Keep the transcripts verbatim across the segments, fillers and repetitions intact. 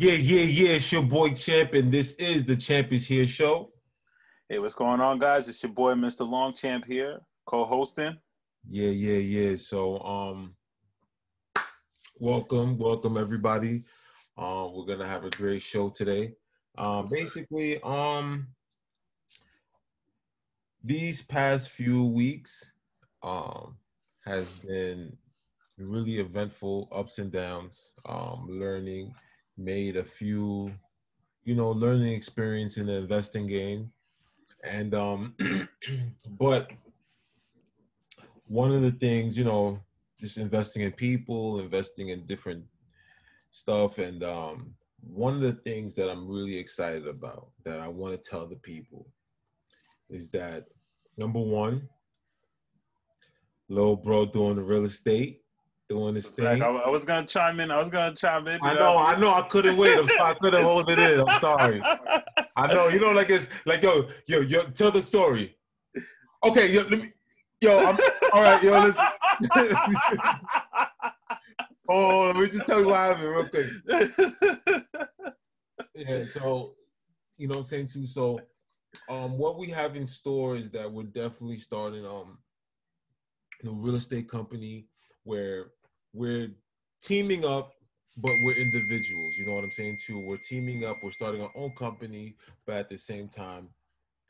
Yeah, yeah, yeah. It's your boy Champ, and this is the Champ is Here Show. Hey, what's going on, guys? It's your boy Mister Longchamp here, co-hosting. Yeah, yeah, yeah. So, um, welcome, welcome everybody. Um, we're gonna have a great show today. Um, basically, um, these past few weeks, um, has been really eventful, ups and downs. Um, learning. Made a few, you know, learning experience in the investing game. And, um, but one of the things, you know, just investing in people, investing in different stuff. And um, one of the things that I'm really excited about that I want to tell the people is that, number one, little bro doing the real estate. Doing this thing. I, I was gonna chime in. I was gonna chime in. I know, I know. I couldn't wait. I couldn't hold it in. I'm sorry. I know. You know, like it's like yo, yo, yo. Tell the story. Okay, yo, let me. Yo, I'm, all right, yo. Listen. Oh, let me just tell you what happened real quick. Yeah. So, you know, what I'm saying too. So, um, what we have in store is that we're definitely starting um, the real estate company where we're teaming up, but we're individuals. You know what I'm saying, too? We're teaming up. We're starting our own company, but at the same time,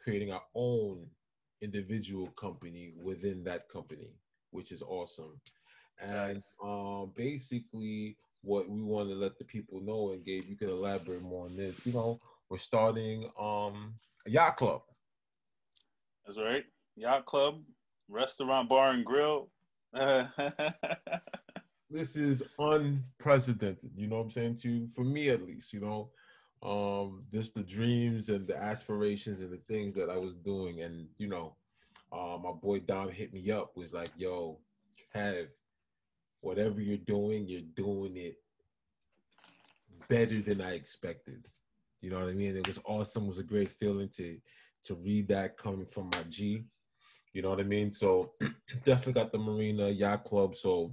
creating our own individual company within that company, which is awesome. And nice. um, basically, what we want to let the people know, and Gabe, you can elaborate more on this. You know, we're starting um, a yacht club. That's right. Yacht club, restaurant, bar, and grill. This is unprecedented, you know what I'm saying, too, for me at least, you know, um, just the dreams and the aspirations and the things that I was doing. And, you know, uh, my boy Dom hit me up, was like, yo, Kev, whatever you're doing, you're doing it better than I expected. You know what I mean? It was awesome. It was a great feeling to, to read that coming from my G. You know what I mean? So definitely got the Marina Yacht Club. So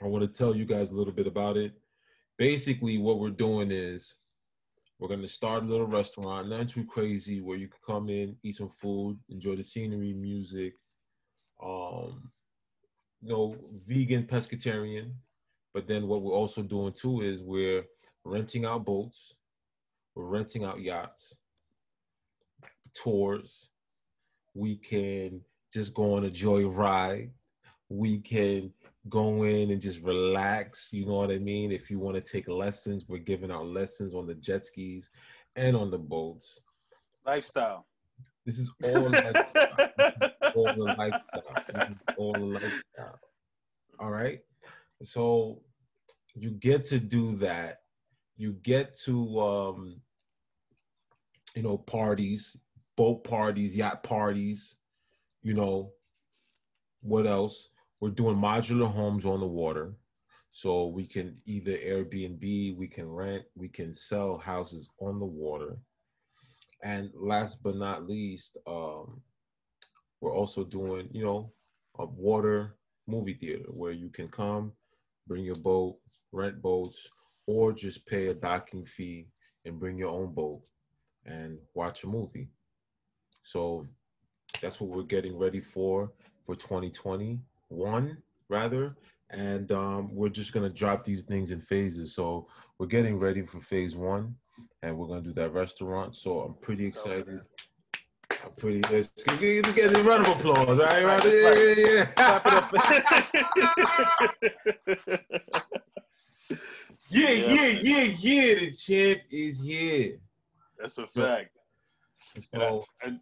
I want to tell you guys a little bit about it. Basically, what we're doing is we're going to start a little restaurant, not too crazy, where you can come in, eat some food, enjoy the scenery, music, um, you know, vegan, pescatarian. But then what we're also doing, too, is we're renting out boats. We're renting out yachts, tours. We can just go on a joy ride. We can go in and just relax. You know what I mean? If you want to take lessons, we're giving out lessons on the jet skis and on the boats. Lifestyle. This is all lifestyle. all the lifestyle. This is all the lifestyle. All right? So you get to do that. You get to, um, you know, parties. Boat parties, yacht parties, you know, what else? We're doing modular homes on the water. So we can either Airbnb, we can rent, we can sell houses on the water. And last but not least, um, we're also doing, you know, a water movie theater where you can come, bring your boat, rent boats, or just pay a docking fee and bring your own boat and watch a movie. So that's what we're getting ready for, for twenty twenty-one, rather. And um, we're just going to drop these things in phases. So we're getting ready for phase one, and we're going to do that restaurant. So I'm pretty excited. I'm pretty excited. Let's get a round of applause, right? Right. Yeah, yeah, yeah. Yeah, yeah, yeah, yeah. The champ is here. That's a fact. So, and, I,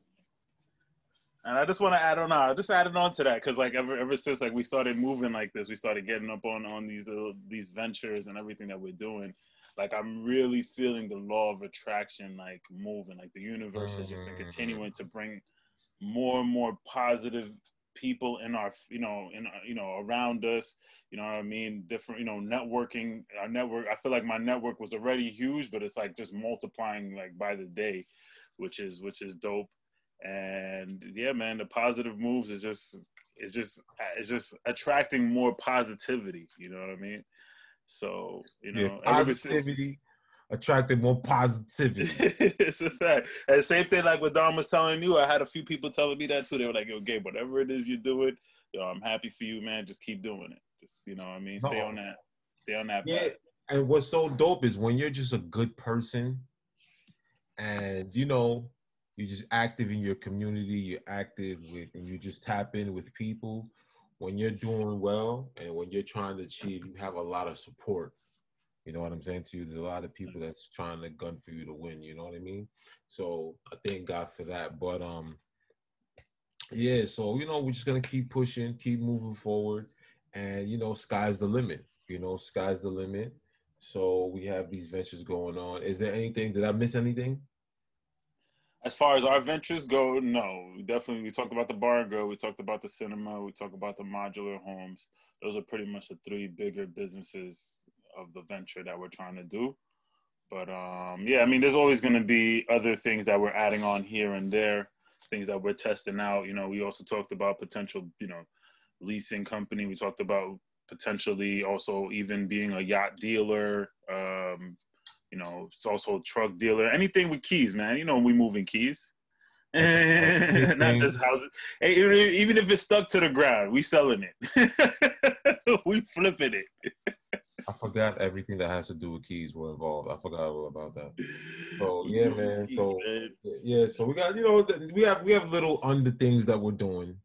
and I just want to add on. I just added on to that because, like, ever ever since like we started moving like this, we started getting up on on these uh, these ventures and everything that we're doing. Like, I'm really feeling the law of attraction like moving. Like, the universe has just been continuing to bring more and more positive people in our, you know, in you know around us. You know what I mean? Different, you know, networking. Our network. I feel like my network was already huge, but it's like just multiplying like by the day. Which is which is dope, and yeah, man, the positive moves is just is just is just attracting more positivity. You know what I mean? So you know, yeah, positivity, attracted more positivity. It's a fact. And same thing like what Don was telling you. I had a few people telling me that too. They were like, yo, Gabe, whatever it is you do it, yo, I'm happy for you, man. Just keep doing it. Just, you know what I mean? Stay no. on that. Stay on that yeah. path. And what's so dope is when you're just a good person and, you know, you're just active in your community, you're active with, and you just tap in with people. When you're doing well and when you're trying to achieve, you have a lot of support. You know what I'm saying to you? There's a lot of people that's trying to gun for you to win. You know what I mean? So I thank God for that. But, um, yeah, so, you know, we're just going to keep pushing, keep moving forward. And, you know, sky's the limit. You know, sky's the limit. So we have these ventures going on. Is there anything, did I miss anything? As far as our ventures go, no. Definitely, we talked about the bar and grill. We talked about the cinema. We talked about the modular homes. Those are pretty much the three bigger businesses of the venture that we're trying to do. But, um, yeah, I mean, there's always going to be other things that we're adding on here and there, things that we're testing out. You know, we also talked about potential, you know, leasing company. We talked about potentially also even being a yacht dealer, um, you know, it's also a truck dealer. Anything with keys, man. You know, we moving keys. Not just houses. Hey, even if it's stuck to the ground, we selling it. We flipping it. I forgot everything that has to do with keys were involved. I forgot all about that. So yeah, man. So yeah, so we got, you know, we have we have little under things that we're doing.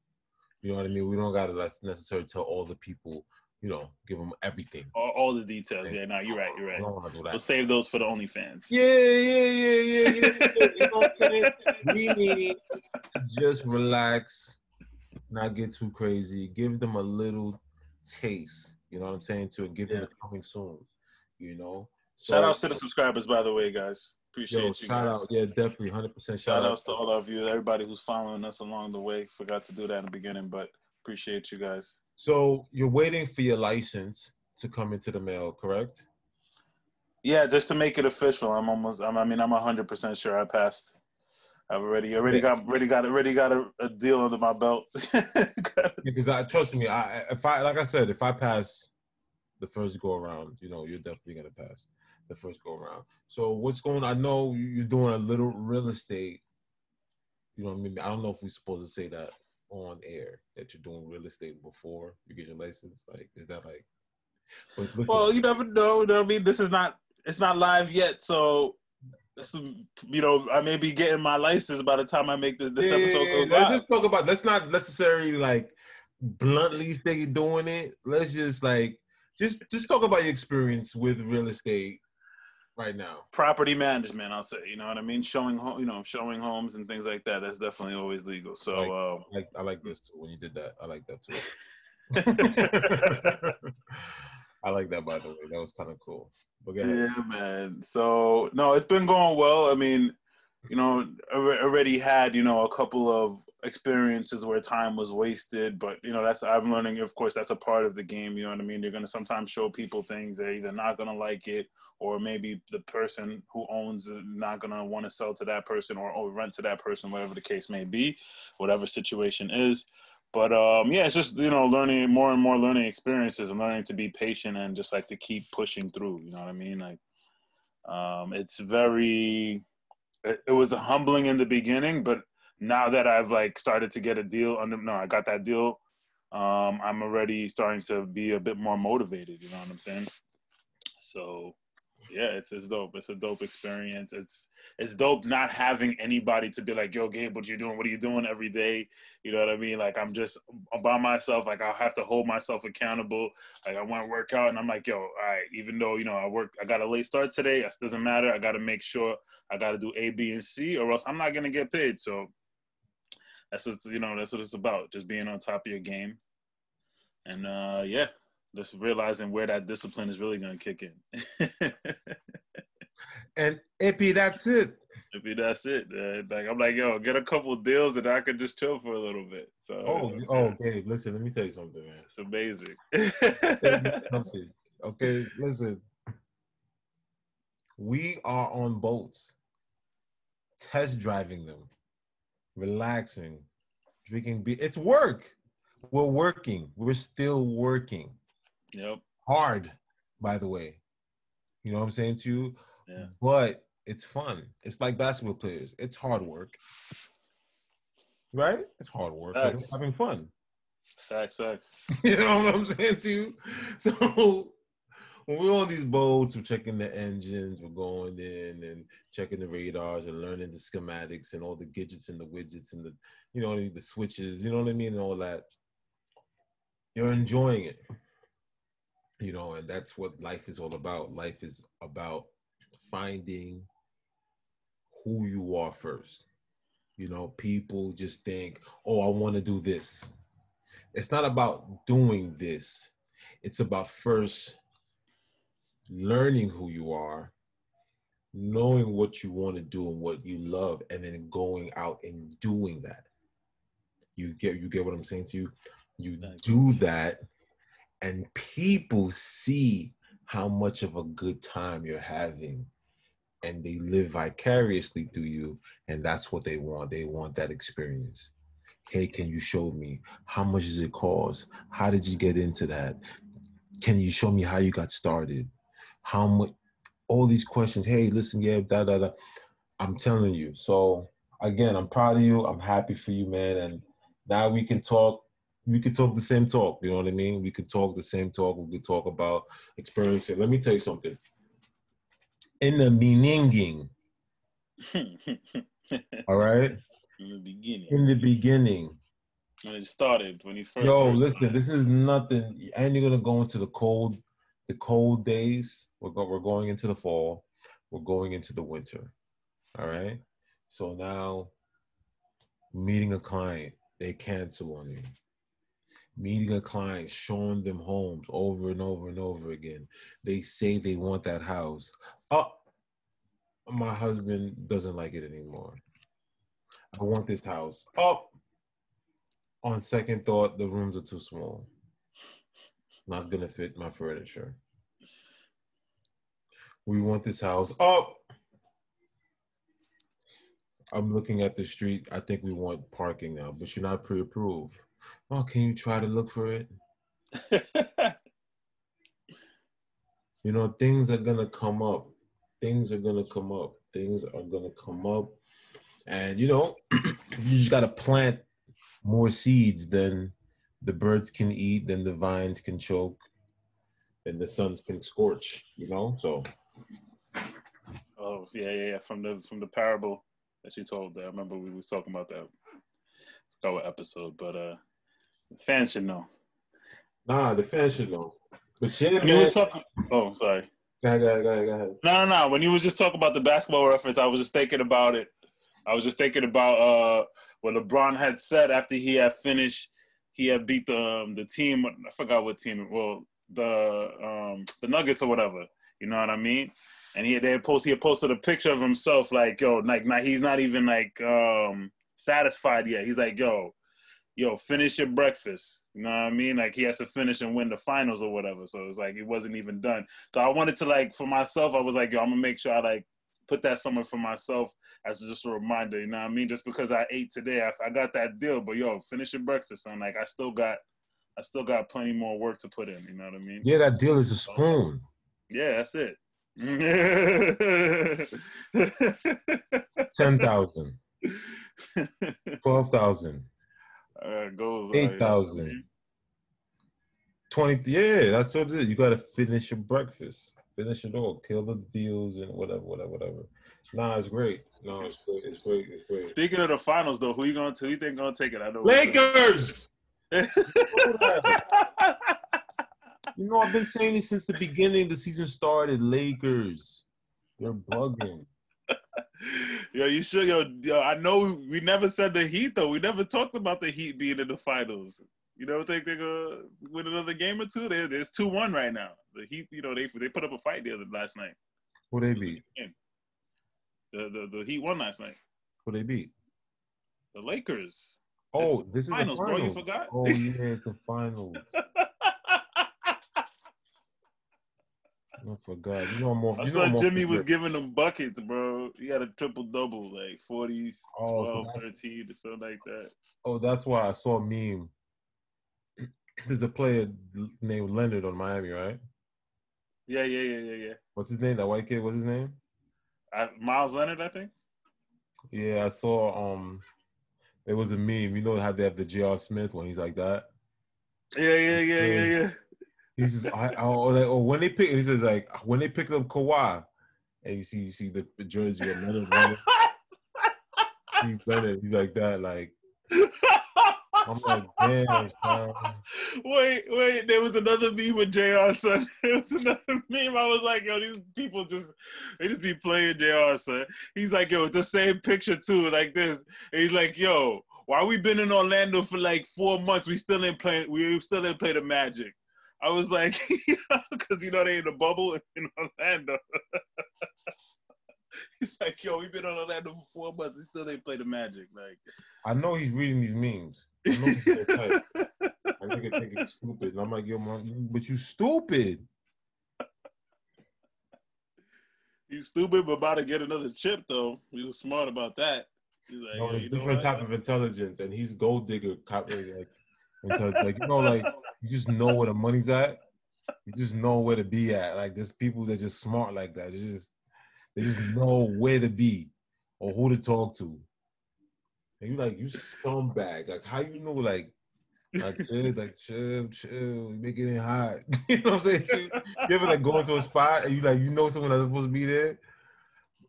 You know what I mean? We don't got to necessarily tell all the people. You know, give them everything. All, all the details. Yeah, no, you're right, you're right. I don't want to do that. We'll save those for the OnlyFans. Yeah, yeah, yeah, yeah, yeah. yeah. You know what I'm saying? We need to just relax, not get too crazy. Give them a little taste, you know what I'm saying, to give yeah. them coming soon, you know? So, shout outs to the subscribers, by the way, guys. Appreciate yo, you shout guys. Out. Yeah, definitely, one hundred percent. Shout, shout outs out. To all of you, everybody who's following us along the way. Forgot to do that in the beginning, but appreciate you guys. So you're waiting for your license to come into the mail, correct? Yeah, just to make it official. I'm almost. I'm, I mean, I'm one hundred percent sure I passed. I've already, already yeah. got, already got, already got a, a deal under my belt. Because I trust me, I if I like I said, if I pass the first go around, you know, you're definitely gonna pass the first go around. So what's going on? I know you're doing a little real estate. You know what I mean? I don't know if we're supposed to say that on air, that you're doing real estate before you get your license? Like, is that like... Well, you never know, you know what I mean? This is not, it's not live yet, so, this is, you know, I may be getting my license by the time I make this, this yeah, episode goes yeah, live. Let's talk about, let's not necessarily, like, bluntly say you're doing it. Let's just, like, just, just talk about your experience with real estate right now. Property management, I'll say, you know what I mean? Showing home, you know, showing homes and things like that. That's definitely always legal. So I like, uh, like, I like this too. When you did that, I like that too. I like that, by the way. That was kind of cool. Yeah, man. So no, it's been going well. I mean, you know, I already had, you know, a couple of experiences where time was wasted, but you know, that's, I'm learning, of course, that's a part of the game, you know what I mean? They're going to sometimes show people things they're either not going to like it, or maybe the person who owns it not going to want to sell to that person or, or rent to that person, whatever the case may be, whatever situation is. But um, yeah, it's just, you know, learning more and more learning experiences and learning to be patient and just like to keep pushing through, you know what I mean? Like um, it's very, it, it was humbling in the beginning, but now that I've like started to get a deal under, no, I got that deal. Um, I'm already starting to be a bit more motivated. You know what I'm saying? So yeah, it's, it's dope. It's a dope experience. It's, it's dope not having anybody to be like, yo, Gabe, what you doing? What are you doing every day? You know what I mean? Like, I'm just by myself. Like, I'll have to hold myself accountable. Like, I want to work out and I'm like, yo, all right, even though, you know, I work, I got a late start today. It doesn't matter. I got to make sure I got to do A, B, and C, or else I'm not going to get paid. So that's what, you know, that's what it's about, just being on top of your game. And, uh, yeah, just realizing where that discipline is really going to kick in. And Ippy, that's it. Ippy, that's it. Uh, like, I'm like, yo, get a couple of deals that I could just chill for a little bit. So, oh, just, oh, Gabe, listen, let me tell you something, man. It's amazing. Okay, listen. We are on boats, test driving them. Relaxing, drinking beer. It's work. We're working. We're still working. Yep. Hard, by the way. You know what I'm saying to you? Yeah. But it's fun. It's like basketball players. It's hard work. Right? It's hard work. It's having fun. Facts, facts. You know what I'm saying to you? So when we're on these boats, we're checking the engines, we're going in and checking the radars and learning the schematics and all the gadgets and the widgets and the, you know what I mean, the switches, you know what I mean, and all that. You're enjoying it, you know, and that's what life is all about. Life is about finding who you are first. You know, people just think, oh, I want to do this. It's not about doing this. It's about first learning who you are, knowing what you want to do and what you love, and then going out and doing that. You get, you get what I'm saying to you? You do that, and people see how much of a good time you're having, and they live vicariously through you, and that's what they want. They want that experience. Hey, can you show me? How much does it cost? How did you get into that? Can you show me how you got started? How much? All these questions. Hey, listen, yeah, da, da, da. I'm telling you. So, again, I'm proud of you. I'm happy for you, man. And now we can talk. We could talk the same talk, you know what I mean? We could talk the same talk. We could talk about experiencing. Let me tell you something. In the beginning, all right? In the beginning. In the beginning. When it started, when you first Yo, first listen, started. This is nothing. And you're going to go into the cold, the cold days. We're, go, we're going into the fall. We're going into the winter, all right? So now, meeting a client, they cancel on you. Meeting a client, showing them homes over and over and over again. They say they want that house. Oh, my husband doesn't like it anymore. I want this house. Oh, on second thought, the rooms are too small. Not gonna fit my furniture. We want this house. Oh, I'm looking at the street. I think we want parking now, but you're not pre-approved. Oh, can you try to look for it? You know, things are going to come up. Things are going to come up. Things are going to come up. And, you know, you just got to plant more seeds than the birds can eat, than the vines can choke, than the suns can scorch, you know? So. Oh, yeah, yeah, yeah. From the, from the parable that you told there. I remember we was talking about that. I forgot what episode, but... uh. The fans should know. Nah, the fans should know. But yeah, man. You was talking, oh, sorry. Go ahead, go ahead, go ahead, go ahead. No, no, no. When you was just talking about the basketball reference, I was just thinking about it. I was just thinking about uh, what LeBron had said after he had finished. He had beat the um, the team. I forgot what team. Well, the um, the Nuggets or whatever. You know what I mean? And he had, they had post, he had posted a picture of himself like, yo, like, like he's not even like um, satisfied yet. He's like, yo. Yo, finish your breakfast. You know what I mean? Like, he has to finish and win the finals or whatever. So it's like, it wasn't even done. So I wanted to, like, for myself, I was like, yo, I'm going to make sure I, like, put that somewhere for myself as just a reminder. You know what I mean? Just because I ate today, I, I got that deal. But, yo, finish your breakfast, son. Like, I still got I still got plenty more work to put in. You know what I mean? Yeah, that deal is a spoon. Yeah, that's it. ten thousand. twelve thousand. Uh, goes eight thousand. You know I mean? twenty, yeah, that's what it is. You got to finish your breakfast. Finish it all. Kill the deals and whatever, whatever, whatever. Nah, it's great. No, it's great. It's great. It's great. Speaking of the finals, though, who you going to, who you think going to take it? I know. Lakers! You know, I've been saying it since the beginning. The season started. Lakers. They're bugging. Yo, you sure? Yo, yo, I know we, we never said the Heat, though. We never talked about the Heat being in the finals. You don't think they're going to win another game or two? They, there's two one right now. The Heat, you know, they they put up a fight the other last night. Who they beat? The, the, the Heat won last night. Who they beat? The Lakers. Oh, this, this is finals, the finals, bro. You forgot? Oh, yeah, it's the finals. I forgot. You know, more, I saw you know, Jimmy was giving them buckets, bro. He had a triple-double, like forties, oh, twelve, so thirteen, or something like that. Oh, that's why I saw a meme. There's a player named Leonard on Miami, right? Yeah, yeah, yeah, yeah, yeah. What's his name? That white kid, what's his name? I, Miles Leonard, I think. Yeah, I saw. Um, it was a meme. You know how they have the J R Smith when he's like that. Yeah, yeah, yeah, yeah, yeah. He's just, I, I, or, like, or when they pick, he says like when they picked up Kawhi, and you see, you see the, the jersey with Leonard. Leonard. He's Leonard. He's like that, like. I'm like, damn, man. Wait, wait. There was another meme with J R, son. There was another meme. I was like, yo, these people just, they just be playing J R, son. He's like, yo, the same picture, too, like this. And he's like, yo, why we been in Orlando for like four months? We still ain't playing, we still ain't play the Magic. I was like, because, you know, they in the bubble in Orlando. He's like, yo, we've been on Orlando for four months. We still ain't play the Magic. Like, I know he's reading these memes. I know he's so tight. I think it, think it's stupid. And I'm like, yo, man, but you stupid. He's stupid, but about to get another chip, though. He was smart about that. He's like, no, yeah, it's different type of intelligence, and he's gold digger. Like, like, you know, like, you just know where the money's at. You just know where to be at. Like, there's people that just smart like that. It's just... They just know where to be or who to talk to. And you like, you scumbag. Like, how you know, like, like, chill, like, chill, chill. You make it in hot. You know what I'm saying? Too? You ever, like, go into a spot and you, like, you know someone that's supposed to be there?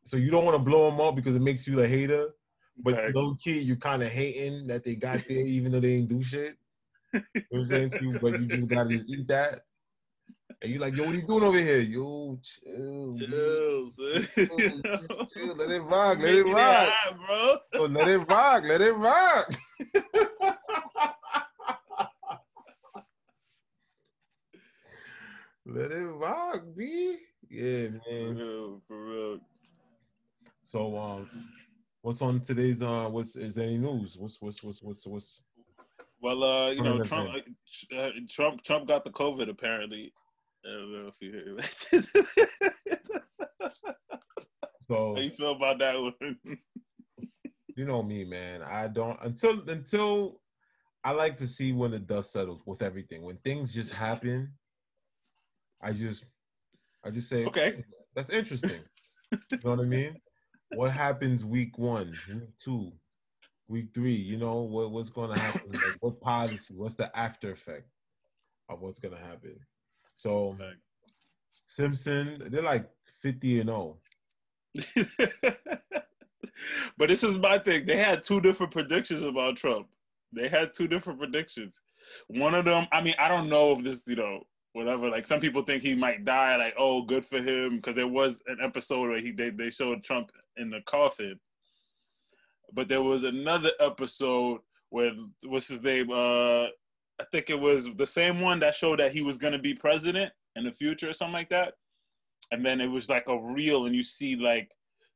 So you don't want to blow them up because it makes you a hater. But right. Low-key, you kind of hating that they got there even though they ain't do shit. You know what I'm saying? Too? But you just got to just eat that. And you're like, yo, what are you doing over here? Yo, chill. Chill, son. Chill, chill, chill. Let it rock. Let it rock. It high, bro. Yo, let it rock. Let it rock. Let it rock, B. Yeah, man. For real, for real. So, um, what's on today's, uh, what's, is there any news? What's, what's, what's, what's, what's? Well, uh, you know, Trump, uh, Trump, Trump got the COVID, apparently. I don't know if you heard that. So, how you feel about that one? You know me, man. I don't until until I like to see when the dust settles with everything. When things just happen, I just I just say, okay, that's interesting. You know what I mean? What happens week one, week two, week three? You know what what's going to happen? Like, what policy? What's the after effect of what's going to happen? So, Simpson, they're like fifty and oh. But this is my thing. They had two different predictions about Trump. They had two different predictions. One of them, I mean, I don't know if this, you know, whatever. Like, some people think he might die. Like, oh, good for him. Because there was an episode where he they, they showed Trump in the coffin. But there was another episode where, what's his name, uh... I think it was the same one that showed that he was going to be president in the future or something like that. And then it was like a reel and you see like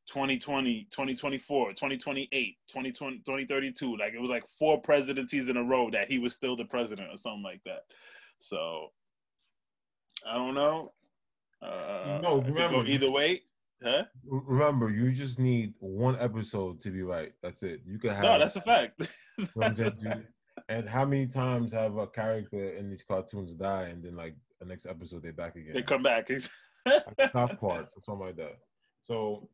twenty twenty, twenty twenty-four, twenty twenty-eight, twenty twenty, twenty thirty-two. Like, it was like four presidencies in a row that he was still the president or something like that. So I don't know. Uh, no, remember, go either way. Huh? Remember, you just need one episode to be right. That's it. You can have. No, that's a fact. That's a fact. And how many times have a character in these cartoons die, and then like the next episode they're back again? They come back. Like, top parts or something like that. So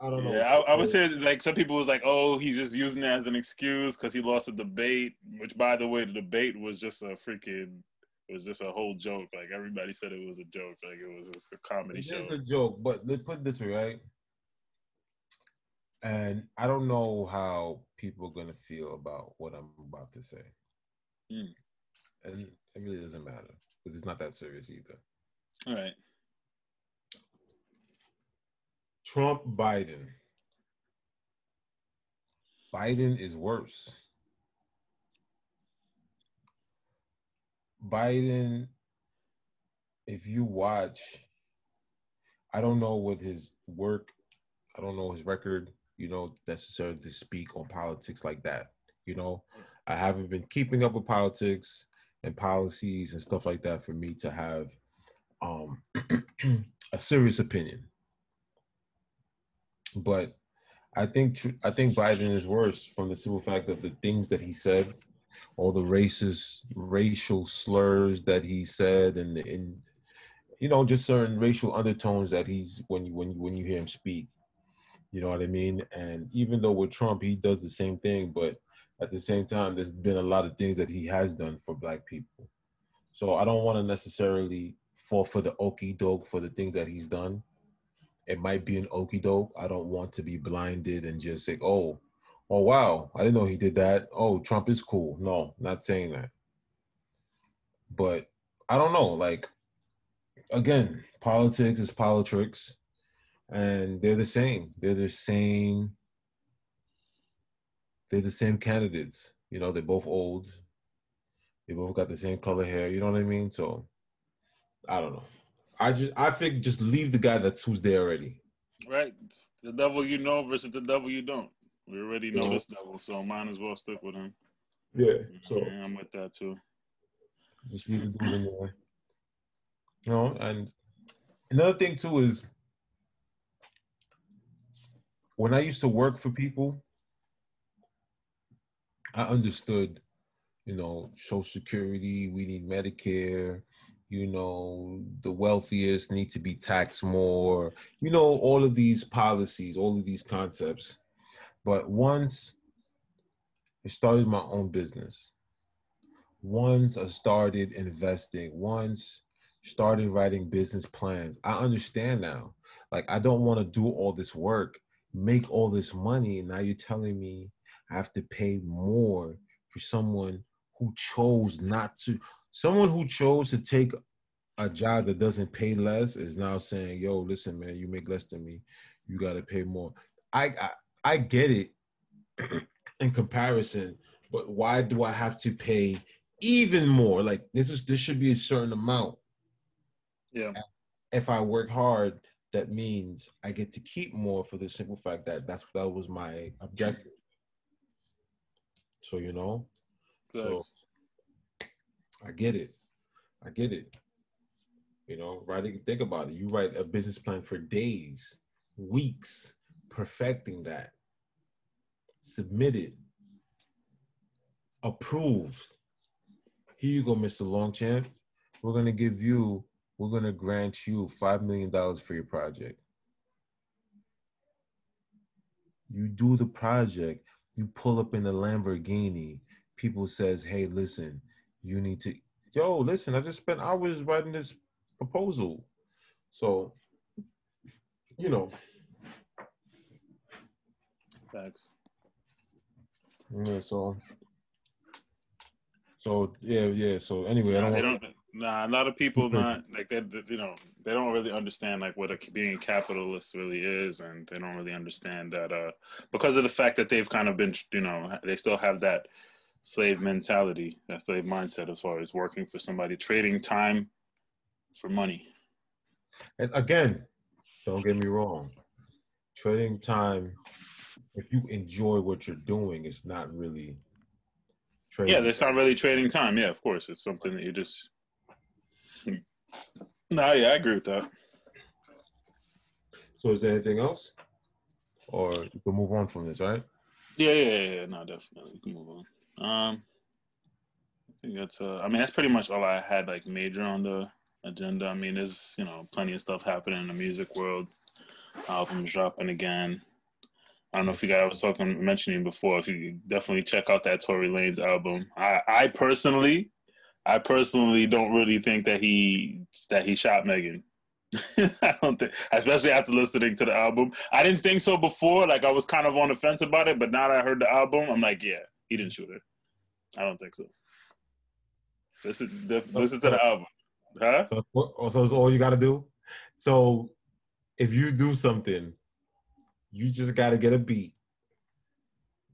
I don't know. Yeah, I, I would say like some people was like, "Oh, he's just using that as an excuse because he lost a debate." Which, by the way, the debate was just a freaking. It was just a whole joke. Like, everybody said it was a joke. Like, it was just a comedy it show. It's a joke, but let's put it this way, right? And I don't know how people are going to feel about what I'm about to say. Mm. And it really doesn't matter because it's not that serious either. All right. Trump, Biden. Biden is worse. Biden, if you watch, I don't know what his work, I don't know his record, you know, necessarily to speak on politics like that. You know, I haven't been keeping up with politics and policies and stuff like that for me to have um, a serious opinion. But I think tr- I think Biden is worse from the simple fact that the things that he said, all the racist, racial slurs that he said, and, and you know, just certain racial undertones that he's, when you, when you, when you hear him speak, you know what I mean? And even though with Trump, he does the same thing, but at the same time, there's been a lot of things that he has done for black people. So I don't want to necessarily fall for the okey doke for the things that he's done. It might be an okey doke. I don't want to be blinded and just say, oh, oh, wow, I didn't know he did that. Oh, Trump is cool. No, not saying that. But I don't know, like, again, politics is politics, and they're the same. They're the same. They're the same candidates. You know, they're both old. They both got the same color hair. You know what I mean? So, I don't know. I just, I think just leave the guy that's who's there already. Right. The devil you know versus the devil you don't. We already know, you know, this devil, so might as well stick with him. Yeah. So yeah, I'm with that too. Just leave the dude in there. You know, and another thing too is when I used to work for people, I understood, you know, Social Security, we need Medicare, you know, the wealthiest need to be taxed more, you know, all of these policies, all of these concepts. But once I started my own business, once I started investing, once I started writing business plans, I understand now. Like, I don't want to do all this work, make all this money, and now you're telling me I have to pay more for someone who chose not to. Someone who chose to take a job that doesn't pay less is now saying, yo, listen, man, you make less than me. You got to pay more. I, I I get it in comparison, but why do I have to pay even more? Like, this is, this should be a certain amount. Yeah. If I work hard, that means I get to keep more for the simple fact that that's, that was my objective. So, you know, good. So I get it. I get it. You know, writing, think about it. You write a business plan for days, weeks, perfecting that, submitted, approved. Here you go, Mister Longchamp. We're going to give you, we're going to grant you five million dollars for your project. You do the project. You pull up in a Lamborghini, people says, hey, listen, you need to, yo, listen, I just spent hours writing this proposal. So, you know. Thanks. Yeah, so, so, yeah, yeah, so anyway. I don't they don't, nah, a lot of people not, like, they, you know, they don't really understand, like, what a, being a capitalist really is, and they don't really understand that, uh, because of the fact that they've kind of been, you know, they still have that slave mentality, that slave mindset as far as working for somebody, trading time for money. And again, don't get me wrong, trading time, if you enjoy what you're doing, it's not really trading. Yeah, that's not really trading time. Yeah, of course. It's something that you just... No, yeah, I agree with that. So is there anything else? Or you can move on from this, right? Yeah, yeah, yeah, yeah. No, definitely. We can move on. Um, I think that's... Uh, I mean, that's pretty much all I had, like, major on the agenda. I mean, there's, you know, plenty of stuff happening in the music world. Albums dropping again. I don't know if you guys, I was talking, mentioning before, if you definitely check out that Tory Lanez album. I, I personally... I personally don't really think that he that he shot Megan. I don't think, especially after listening to the album. I didn't think so before. Like, I was kind of on the fence about it, but now that I heard the album, I'm like, yeah, he didn't shoot her. I don't think so. Listen, listen to the album, huh? So, so it's all you got to do. So if you do something, you just got to get a beat,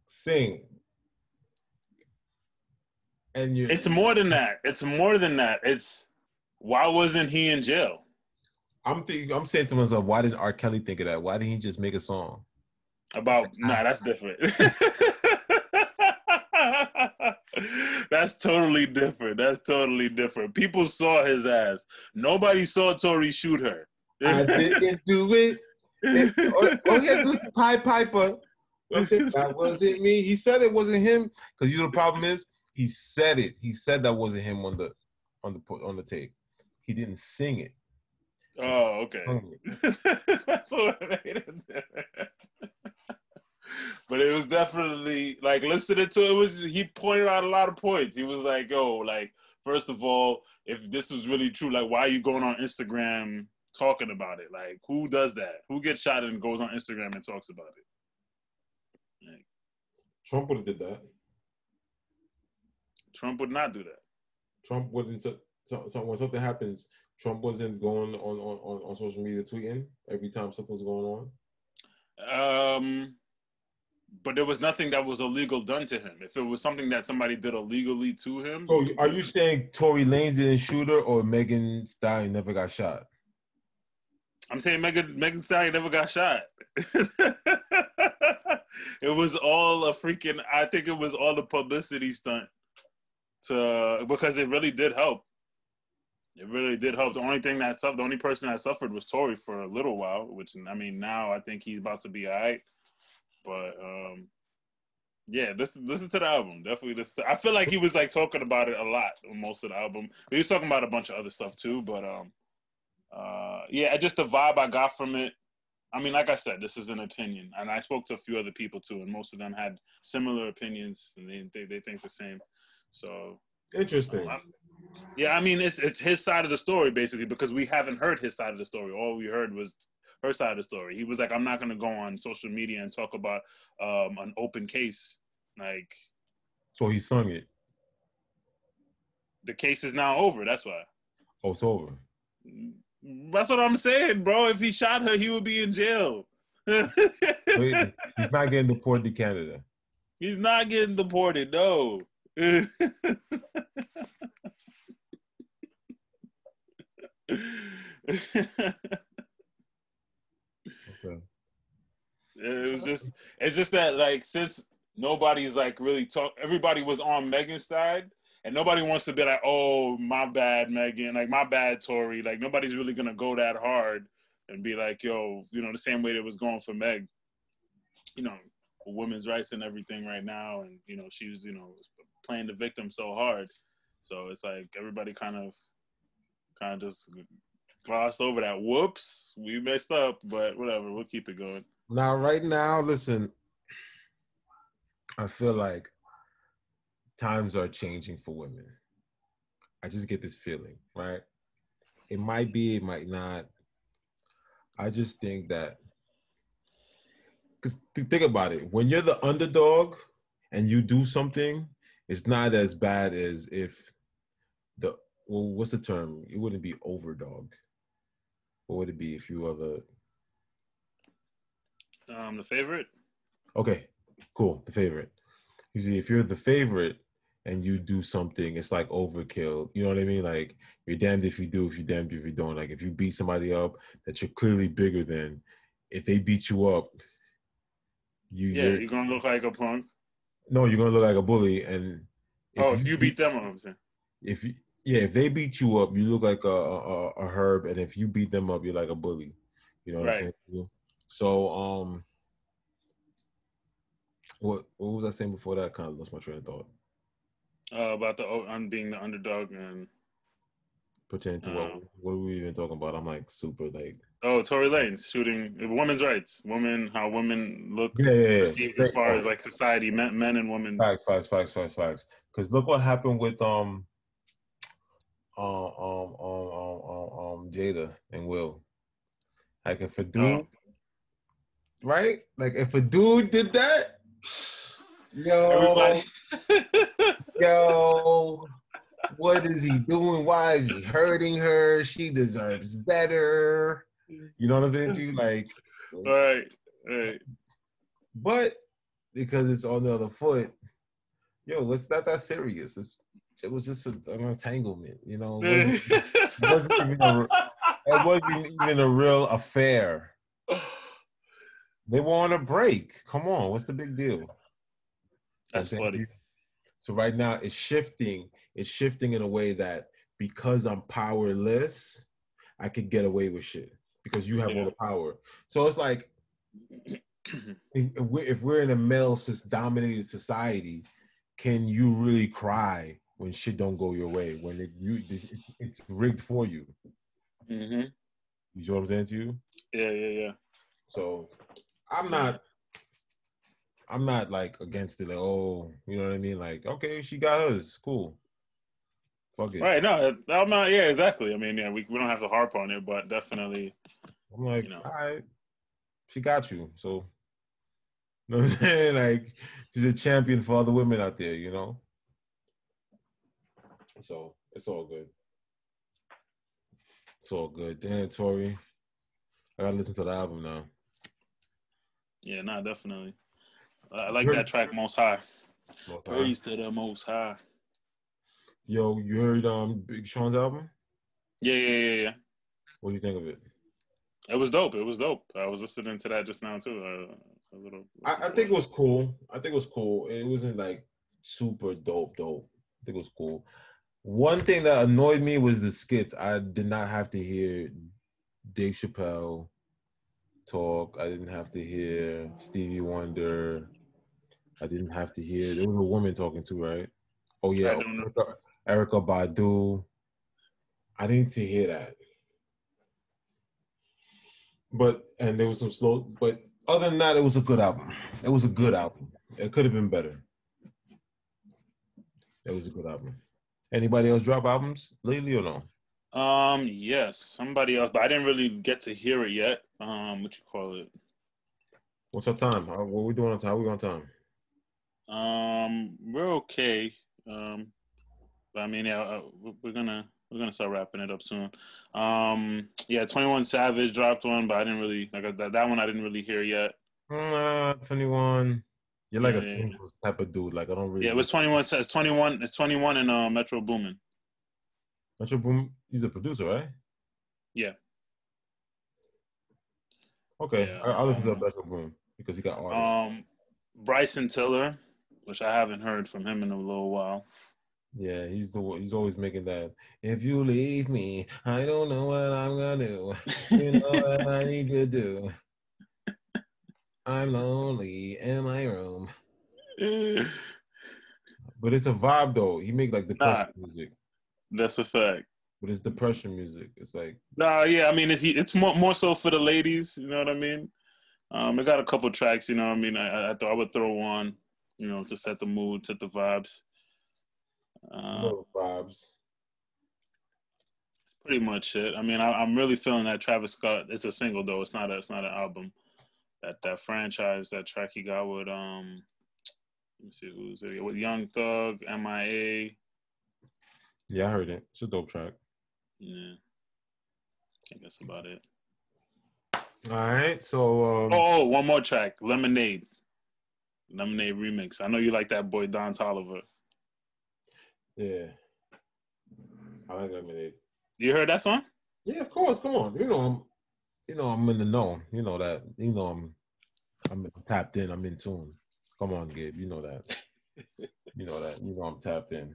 sing. And you, it's more than that. It's more than that. It's why wasn't he in jail? I'm thinking, I'm saying to myself, why did R. Kelly think of that? Why didn't he just make a song about? Nah, that's different. That's totally different. That's totally different. People saw his ass. Nobody saw Tory shoot her. I didn't do it. Oh yeah, do Pied Piper. That wasn't me. He said it wasn't him. Because you know the problem is. He said it. He said that wasn't him on the, on the on the tape. He didn't sing it. Oh, okay. That's what I made it. But it was definitely like listening to it, was he pointed out a lot of points. He was like, "Yo, like first of all, if this was really true, like why are you going on Instagram talking about it? Like who does that? Who gets shot and goes on Instagram and talks about it?" Like, Trump would have did that. Trump would not do that. Trump wouldn't. So, so when something happens, Trump wasn't going on, on, on, on social media tweeting every time something was going on. Um, but there was nothing that was illegal done to him. If it was something that somebody did illegally to him. So are you saying Tory Lanez didn't shoot her, or Megan Thee Stallion never got shot? I'm saying Megan Megan Thee Stallion never got shot. It was all a freaking. I think it was all a publicity stunt. To, because it really did help. It really did help. The only thing that suffered, the only person that suffered was Tory for a little while, which, I mean, now I think he's about to be all right. But, um, yeah, listen, listen to the album. Definitely listen to, I feel like he was, like, talking about it a lot on most of the album. He was talking about a bunch of other stuff, too. But, um, uh, yeah, just the vibe I got from it. I mean, like I said, this is an opinion. And I spoke to a few other people, too, and most of them had similar opinions, and they they, they think the same. So interesting. Um, yeah, I mean, it's it's his side of the story, basically, because we haven't heard his side of the story. All we heard was her side of the story. He was like, I'm not going to go on social media and talk about um, an open case. Like, so he sung it. The case is now over. That's why. Oh, it's over. That's what I'm saying, bro. If he shot her, he would be in jail. Wait, he's not getting deported to Canada. He's not getting deported, no. Okay. It was just it's just that like since nobody's like really talk everybody was on Megan's side and nobody wants to be like, oh, my bad Megan, like my bad Tory, like nobody's really gonna go that hard and be like, yo, you know, the same way that was going for Meg, you know, women's rights and everything right now, and you know, she was, you know, playing the victim so hard. So it's like everybody kind of kind of just glossed over that. Whoops, we messed up, but whatever, we'll keep it going. Now, right now, listen, I feel like times are changing for women. I just get this feeling, right? It might be, it might not. I just think that, because think about it, when you're the underdog and you do something, it's not as bad as if the, well, what's the term? It wouldn't be overdog. What would it be if you were the... Um, the favorite? Okay, cool, the favorite. You see, if you're the favorite and you do something, it's like overkill. You know what I mean? Like, you're damned if you do, if you're damned if you don't. Like, if you beat somebody up that you're clearly bigger than, if they beat you up, you... Yeah, you're, you're gonna look like a punk. No, you're gonna look like a bully, and if oh, if you, you beat them up, I'm saying. If you, yeah, if they beat you up, you look like a, a a herb, and if you beat them up, you're like a bully. You know what right. I'm saying? So, um, what what was I saying before that? I kind of lost my train of thought. Uh, about the I'm being the underdog and pertaining to uh, what what were we even talking about? I'm like super like. Oh, Tory Lanez shooting women's rights, women, how women look, yeah, yeah, yeah. as far as like society, men, men and women. Facts, facts, facts, facts, facts. Because look what happened with um, um, um, um, um, um, Jada and Will. Like if a dude, oh. right? Like if a dude did that, yo, yo. What is he doing? Why is he hurting her? She deserves better. You know what I'm saying to you? Like, all right, all right. But because it's on the other foot, yo, it's not that serious. It's, it was just a, an entanglement, you know? It wasn't, it wasn't even a, it wasn't even a real affair. They were on a break. Come on, what's the big deal? That's funny. So right now it's shifting. It's shifting in a way that because I'm powerless, I could get away with shit because you have yeah. all the power. So it's like, if we're, if we're in a male dominated society, can you really cry when shit don't go your way, when it, you, it's rigged for you? Mm-hmm. You see what I'm saying to you? Yeah, yeah, yeah. So I'm not, I'm not like against it. Like, oh, you know what I mean? Like, okay, she got us, cool. Fuck it. Right? No, I'm not. Yeah, exactly. I mean, yeah, we we don't have to harp on it, but definitely. I'm like, you know. All right, she got you. So, you know what I'm saying? Like, she's a champion for other women out there, you know. So it's all good. It's all good. Damn, Tory. I gotta listen to the album now. Yeah, nah, definitely. I like that track, Most High. Most Praise high. To the Most High. Yo, you heard um Big Sean's album? Yeah, yeah, yeah, yeah. What do you think of it? It was dope. It was dope. I was listening to that just now too. Uh, a little. I, I think it was cool. I think it was cool. It wasn't like super dope, dope. I think it was cool. One thing that annoyed me was the skits. I did not have to hear Dave Chappelle talk. I didn't have to hear Stevie Wonder. I didn't have to hear. There was a woman talking too, right? Oh yeah, I don't know. Erykah Badu. I didn't to hear that. But and there was some slow. But other than that, it was a good album. It was a good album. It could have been better. It was a good album. Anybody else drop albums lately or no? Um, yes, somebody else, but I didn't really get to hear it yet. Um, what you call it? What's our time? How, what we doing on time? How we on time? Um, we're okay. Um, but I mean, yeah, I, we're gonna we're gonna start wrapping it up soon. Um, yeah, twenty-one Savage dropped one, but I didn't really like that. That one I didn't really hear yet. Uh, twenty-one. You're like yeah, a singles yeah. type of dude. Like I don't really. Yeah, it was twenty-one. It's twenty-one. It's twenty-one in uh, Metro Boomin. Metro Boom, he's a producer, right? Yeah. Okay, yeah, I'll listen um, to Metro Boom because he got artists. Um, Bryson Tiller, which I haven't heard from him in a little while. Yeah, he's the he's always making that. If you leave me, I don't know what I'm gonna do. You know what I need to do. I'm lonely in my room. But it's a vibe though. He make like depression nah. music. That's a fact. But it's depression music. It's like... Nah, yeah, I mean, it's, it's more more so for the ladies, you know what I mean? Um, I got a couple tracks, you know what I mean? I, I thought I would throw on, you know, to set the mood, set the vibes. Um, Little vibes. That's pretty much it. I mean, I, I'm really feeling that Travis Scott. It's a single, though. It's not a, it's not an album. That that franchise, that track he got with, um, let me see, who's it? With Young Thug, M I A... Yeah, I heard it. It's a dope track. Yeah. I think that's about it. All right, so... Um, oh, oh, one more track. Lemonade. Lemonade remix. I know you like that boy, Don Toliver. Yeah. I like Lemonade. You heard that song? Yeah, of course. Come on. You know I'm, you know I'm in the know. You know that. You know I'm, I'm tapped in. I'm in tune. Come on, Gabe. You know that. You know that. You know I'm tapped in.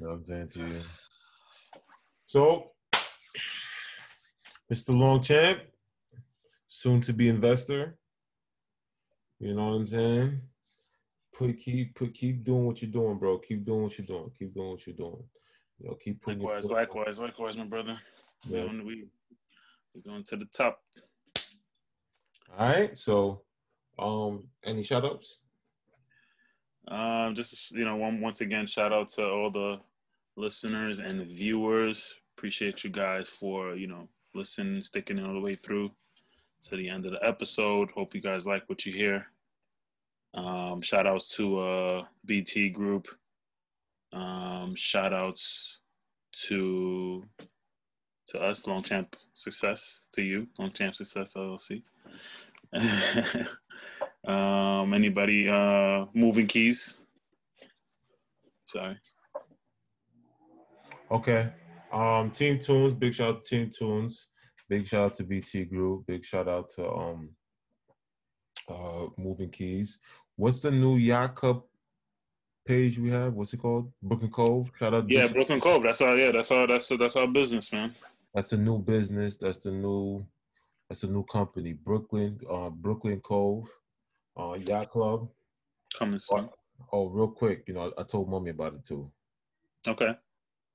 You know what I'm saying to you. So, Mister Longchamp, soon to be investor. You know what I'm saying? Put keep put keep doing what you're doing, bro. Keep doing what you're doing. Keep doing what you're doing. You know, keep putting likewise, your likewise, on. likewise, my brother. Yeah. We're, we, we're going to the top. All right. So, um, any shout outs? Um, just, you know, one, once again, shout out to all the listeners and viewers. Appreciate you guys for, you know, listening, sticking all the way through to the end of the episode. Hope you guys like what you hear. Um, shout outs to, uh, B T group. Um, shout outs to, to us, Longchamp Success, to you, Longchamp Success L L C. Um, anybody, uh, Moving Keys. Sorry. Okay. Um, Team Tunes, big shout out to Team Tunes. Big shout out to B T Group. Big shout out to, um, uh, Moving Keys. What's the new Yacht Club page we have? What's it called? Brooklyn Cove. Shout out. Yeah, Brooklyn Cove. That's our, yeah, that's our, that's, that's our business, man. That's the new business. That's the new, that's the new company. Brooklyn, uh, Brooklyn Cove. Uh, Yacht Club. Coming soon. Oh, oh, real quick, you know, I, I told mommy about it too. Okay.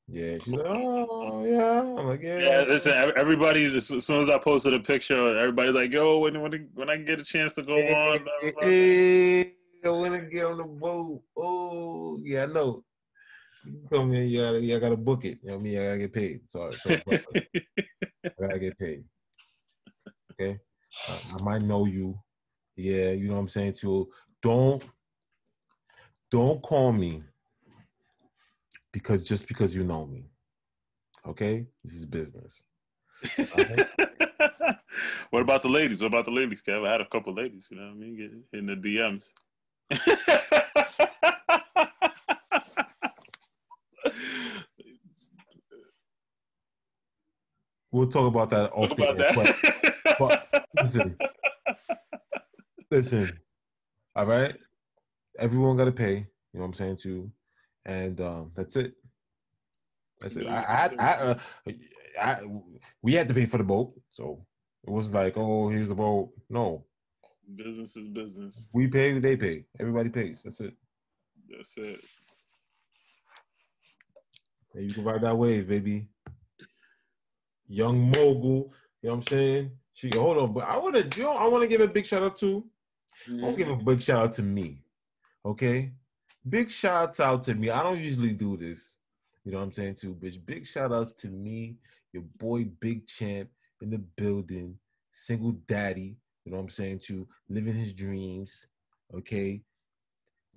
Yeah, she's like, oh, yeah. I'm like, yeah. Yeah, listen, everybody's, as soon as I posted a picture, everybody's like, yo, when, when, when I get a chance to go on. Hey, when I get on the boat. Oh, yeah, I know. You come here, you gotta, you gotta book it. You know what I mean? I gotta get paid. Sorry. sorry. I gotta get paid. Okay? I, I might know you. Yeah, you know what I'm saying, too. Don't, don't call me. Because just because you know me, okay? This is business. Right. What about the ladies? What about the ladies, Kev? I had a couple ladies, you know what I mean? In the D Ms. We'll talk about that off the air. But, but listen, listen, all right? Everyone got to pay, you know what I'm saying, too. And um, that's it. That's it. I, I, I, uh, I, we had to pay for the boat, so it wasn't like, oh, here's the boat. No, business is business. We pay, they pay. Everybody pays. That's it. That's it. And you can ride that wave, baby. Young mogul. You know what I'm saying? She hold on, but I want to. You know, I want to give a big shout out to. Mm. I want to give a big shout out to me. Okay. Big shouts out to me. I don't usually do this. You know what I'm saying, too, bitch. Big shout outs to me, your boy Big Champ in the building, single daddy, you know what I'm saying, too, living his dreams, okay?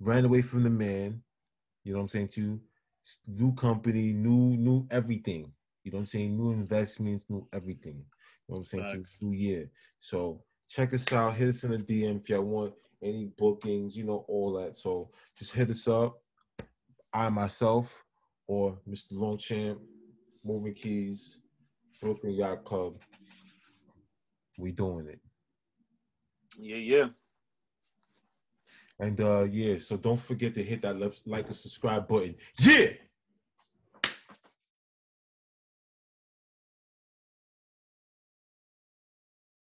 Ran away from the man, you know what I'm saying, too. New company, new new everything. You know what I'm saying? New investments, new everything. You know what I'm saying, nice. Too? New year. So check us out. Hit us in the D M if y'all want. Any bookings, you know, all that. So just hit us up. I myself or Mister Longchamp, Moving Keys, Brooklyn Yacht Club. We doing it. Yeah, yeah. And uh yeah, so don't forget to hit that like and subscribe button. Yeah.